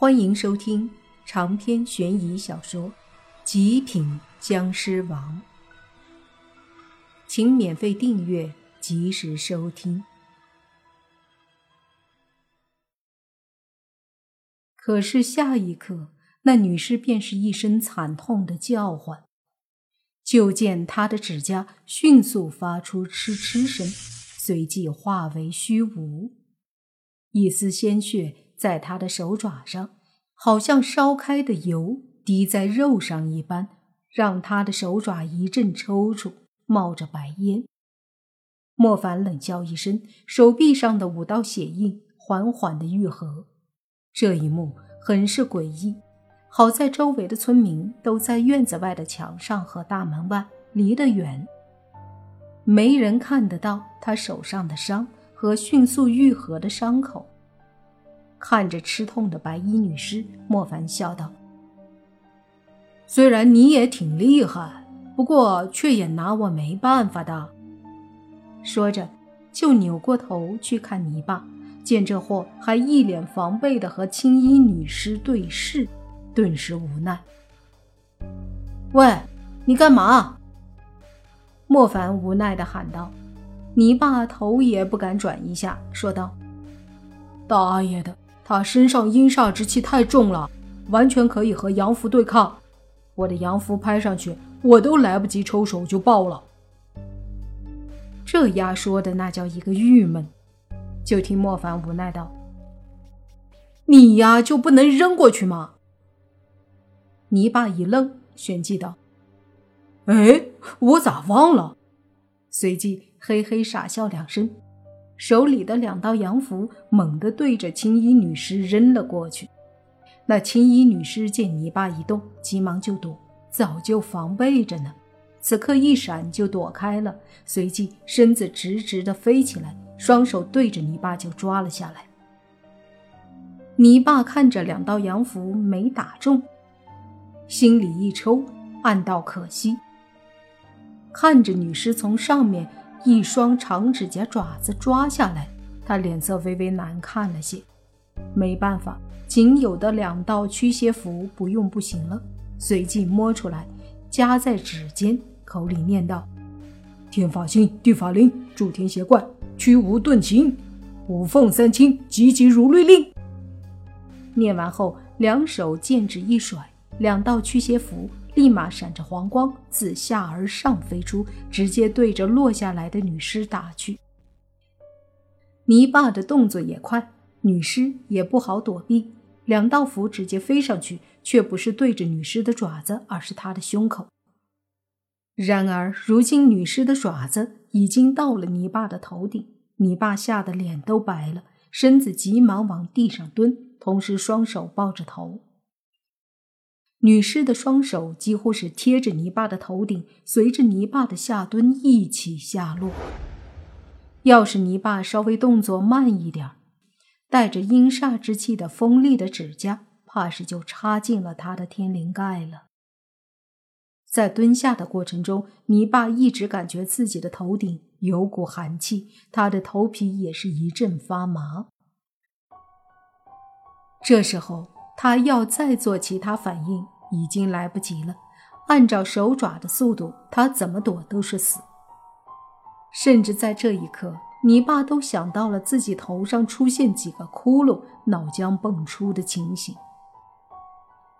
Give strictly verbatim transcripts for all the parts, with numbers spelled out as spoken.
欢迎收听长篇悬疑小说《极品僵尸王》，请免费订阅，及时收听。可是下一刻，那女尸便是一声惨痛的叫唤，就见她的指甲迅速发出嗤嗤声，随即化为虚无，一丝鲜血在她的手爪上，好像烧开的油滴在肉上一般，让她的手爪一阵抽搐，冒着白烟。莫凡冷笑一声，手臂上的五道血印缓缓地愈合。这一幕很是诡异，好在周围的村民都在院子外的墙上和大门外，离得远，没人看得到他手上的伤和迅速愈合的伤口。看着吃痛的白衣女尸，莫凡笑道：“虽然你也挺厉害，不过却也拿我没办法的。”说着，就扭过头去看泥巴。见这货还一脸防备地和青衣女尸对视，顿时无奈：“喂，你干嘛？”莫凡无奈地喊道。泥巴头也不敢转一下，说道：“大爷的，他身上阴煞之气太重了，完全可以和洋服对抗。我的洋服拍上去，我都来不及抽手就爆了。”这丫说的那叫一个郁闷。就听莫凡无奈道：“你呀就不能扔过去吗？”泥巴一愣，旋即道：“哎，我咋忘了？”随即嘿嘿傻笑两声，手里的两道洋符猛地对着青衣女尸扔了过去。那青衣女尸见泥巴一动，急忙就躲，早就防备着呢，此刻一闪就躲开了，随即身子直直地飞起来，双手对着泥巴就抓了下来。泥巴看着两道洋符没打中，心里一抽，暗道可惜。看着女尸从上面一双长指甲爪子抓下来，他脸色微微难看了些。没办法，仅有的两道驱邪符不用不行了，随即摸出来夹在指尖，口里念道：“天法星，地法灵，助天邪怪，驱无遁形，五凤三清，急急如律令。”念完后，两手剑指一甩，两道驱邪符立马闪着黄光，自下而上飞出，直接对着落下来的女尸打去。泥巴的动作也快，女尸也不好躲避，两道符直接飞上去，却不是对着女尸的爪子，而是她的胸口。然而如今女尸的爪子已经到了泥巴的头顶，泥巴吓得脸都白了，身子急忙往地上蹲，同时双手抱着头。女尸的双手几乎是贴着泥巴的头顶，随着泥巴的下蹲一起下落。要是泥巴稍微动作慢一点，带着阴煞之气的锋利的指甲怕是就插进了她的天灵盖了。在蹲下的过程中，泥巴一直感觉自己的头顶有股寒气，他的头皮也是一阵发麻。这时候他要再做其他反应已经来不及了，按照手爪的速度，他怎么躲都是死。甚至在这一刻，泥巴都想到了自己头上出现几个窟窿，脑浆迸出的情形。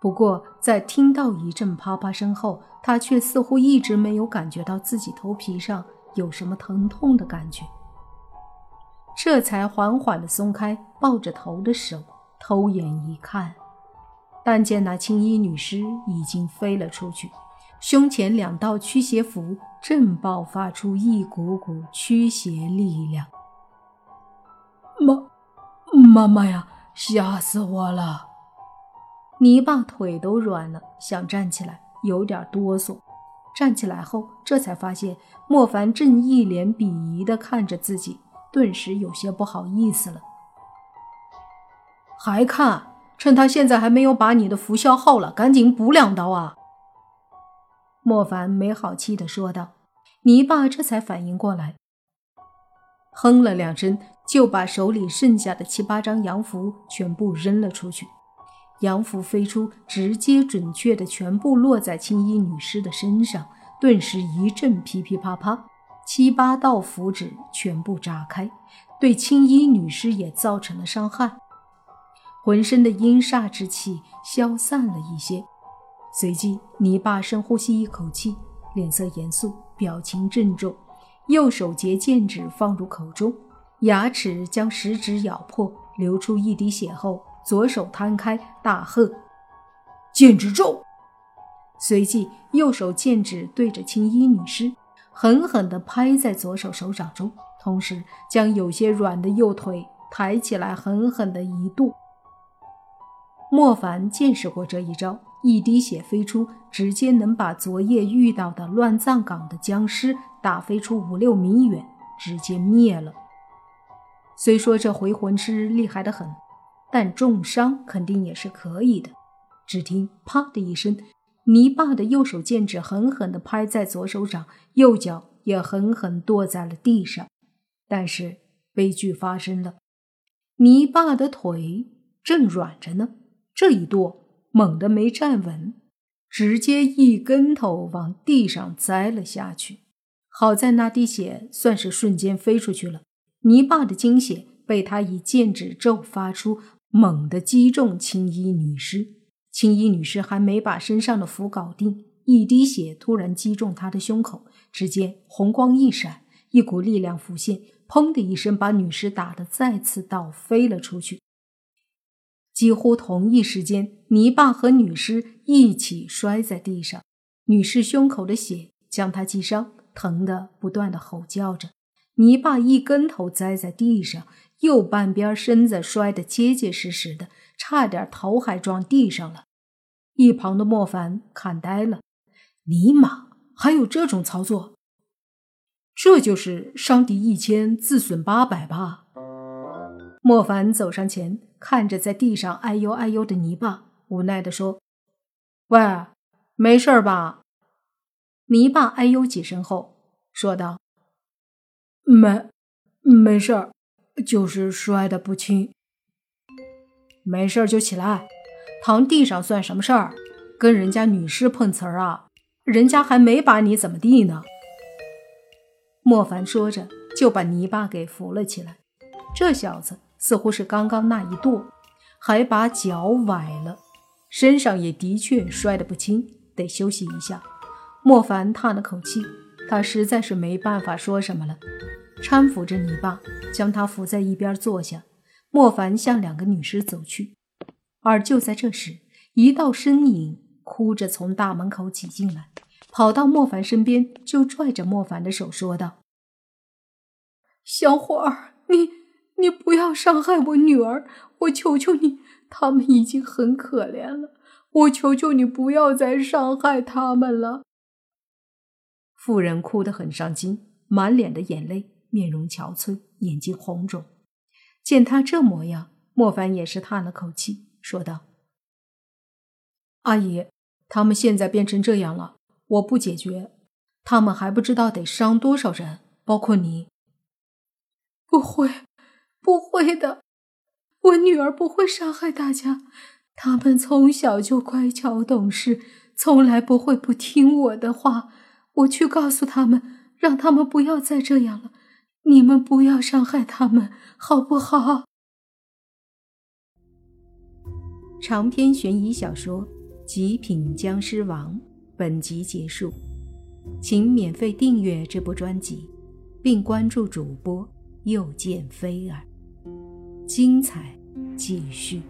不过在听到一阵啪啪声后，他却似乎一直没有感觉到自己头皮上有什么疼痛的感觉，这才缓缓地松开抱着头的手，偷眼一看，但见那青衣女尸已经飞了出去，胸前两道驱邪符正爆发出一股股驱邪力量。妈妈妈呀，吓死我了！泥巴腿都软了，想站起来有点哆嗦。站起来后，这才发现莫凡正一脸鄙夷地看着自己，顿时有些不好意思了。“还看？趁他现在还没有把你的符消耗了，赶紧补两刀啊！”莫凡没好气地说道。泥巴这才反应过来，哼了两声，就把手里剩下的七八张洋符全部扔了出去。洋服飞出，直接准确地全部落在青衣女尸的身上，顿时一阵噼噼啪啪，七八道符纸全部炸开，对青衣女尸也造成了伤害。浑身的阴煞之气消散了一些，随即泥巴深呼吸一口气，脸色严肃，表情郑重，右手截剑指放入口中，牙齿将食指咬破，流出一滴血后，左手摊开大喝：“剑指咒！”随即右手剑指对着青衣女尸，狠狠地拍在左手手掌中，同时将有些软的右腿抬起来，狠狠地一跺。莫凡见识过这一招，一滴血飞出，直接能把昨夜遇到的乱葬岗的僵尸打飞出五六米远，直接灭了。虽说这回魂师厉害得很，但重伤肯定也是可以的。只听啪的一声，泥巴的右手剑指狠狠地拍在左手掌，右脚也狠狠跺在了地上。但是悲剧发生了，泥巴的腿正软着呢，这一跺猛地没站稳，直接一跟头往地上栽了下去。好在那滴血算是瞬间飞出去了，泥巴的精血被他以剑指咒发出，猛地击中青衣女尸。青衣女尸还没把身上的符搞定，一滴血突然击中她的胸口，只见红光一闪，一股力量浮现，砰的一声把女尸打得再次倒飞了出去。几乎同一时间，泥巴和女尸一起摔在地上，女尸胸口的血将她击伤，疼得不断地吼叫着。泥巴一跟头栽在地上，右半边身子摔得结结实实的，差点头还撞地上了。一旁的莫凡看呆了，尼玛，还有这种操作？这就是伤敌一千自损八百吧。莫凡走上前，看着在地上哎呦哎呦的泥巴，无奈地说：“喂，没事吧？”泥巴哎呦几声后说道：“没没事儿，就是摔得不轻。”“没事就起来，躺地上算什么事儿？跟人家女尸碰瓷儿啊，人家还没把你怎么地呢。”莫凡说着就把泥巴给扶了起来，这小子似乎是刚刚那一跺还把脚崴了，身上也的确摔得不轻，得休息一下。莫凡叹了口气，他实在是没办法说什么了，搀扶着泥巴将他扶在一边坐下。莫凡向两个女尸走去，而就在这时，一道身影哭着从大门口挤进来，跑到莫凡身边就拽着莫凡的手说道：“小伙儿，你你不要伤害我女儿，我求求你，他们已经很可怜了，我求求你不要再伤害他们了。”妇人哭得很伤心，满脸的眼泪，面容憔悴，眼睛红肿。见他这模样，莫凡也是叹了口气，说道：“阿姨，他们现在变成这样了，我不解决，他们还不知道得伤多少人，包括你。”“不会，不会的，我女儿不会伤害大家，他们从小就乖巧懂事，从来不会不听我的话，我去告诉他们，让他们不要再这样了，你们不要伤害他们，好不好？”长篇悬疑小说《极品僵尸王》本集结束，请免费订阅这部专辑，并关注主播又见菲儿，精彩继续。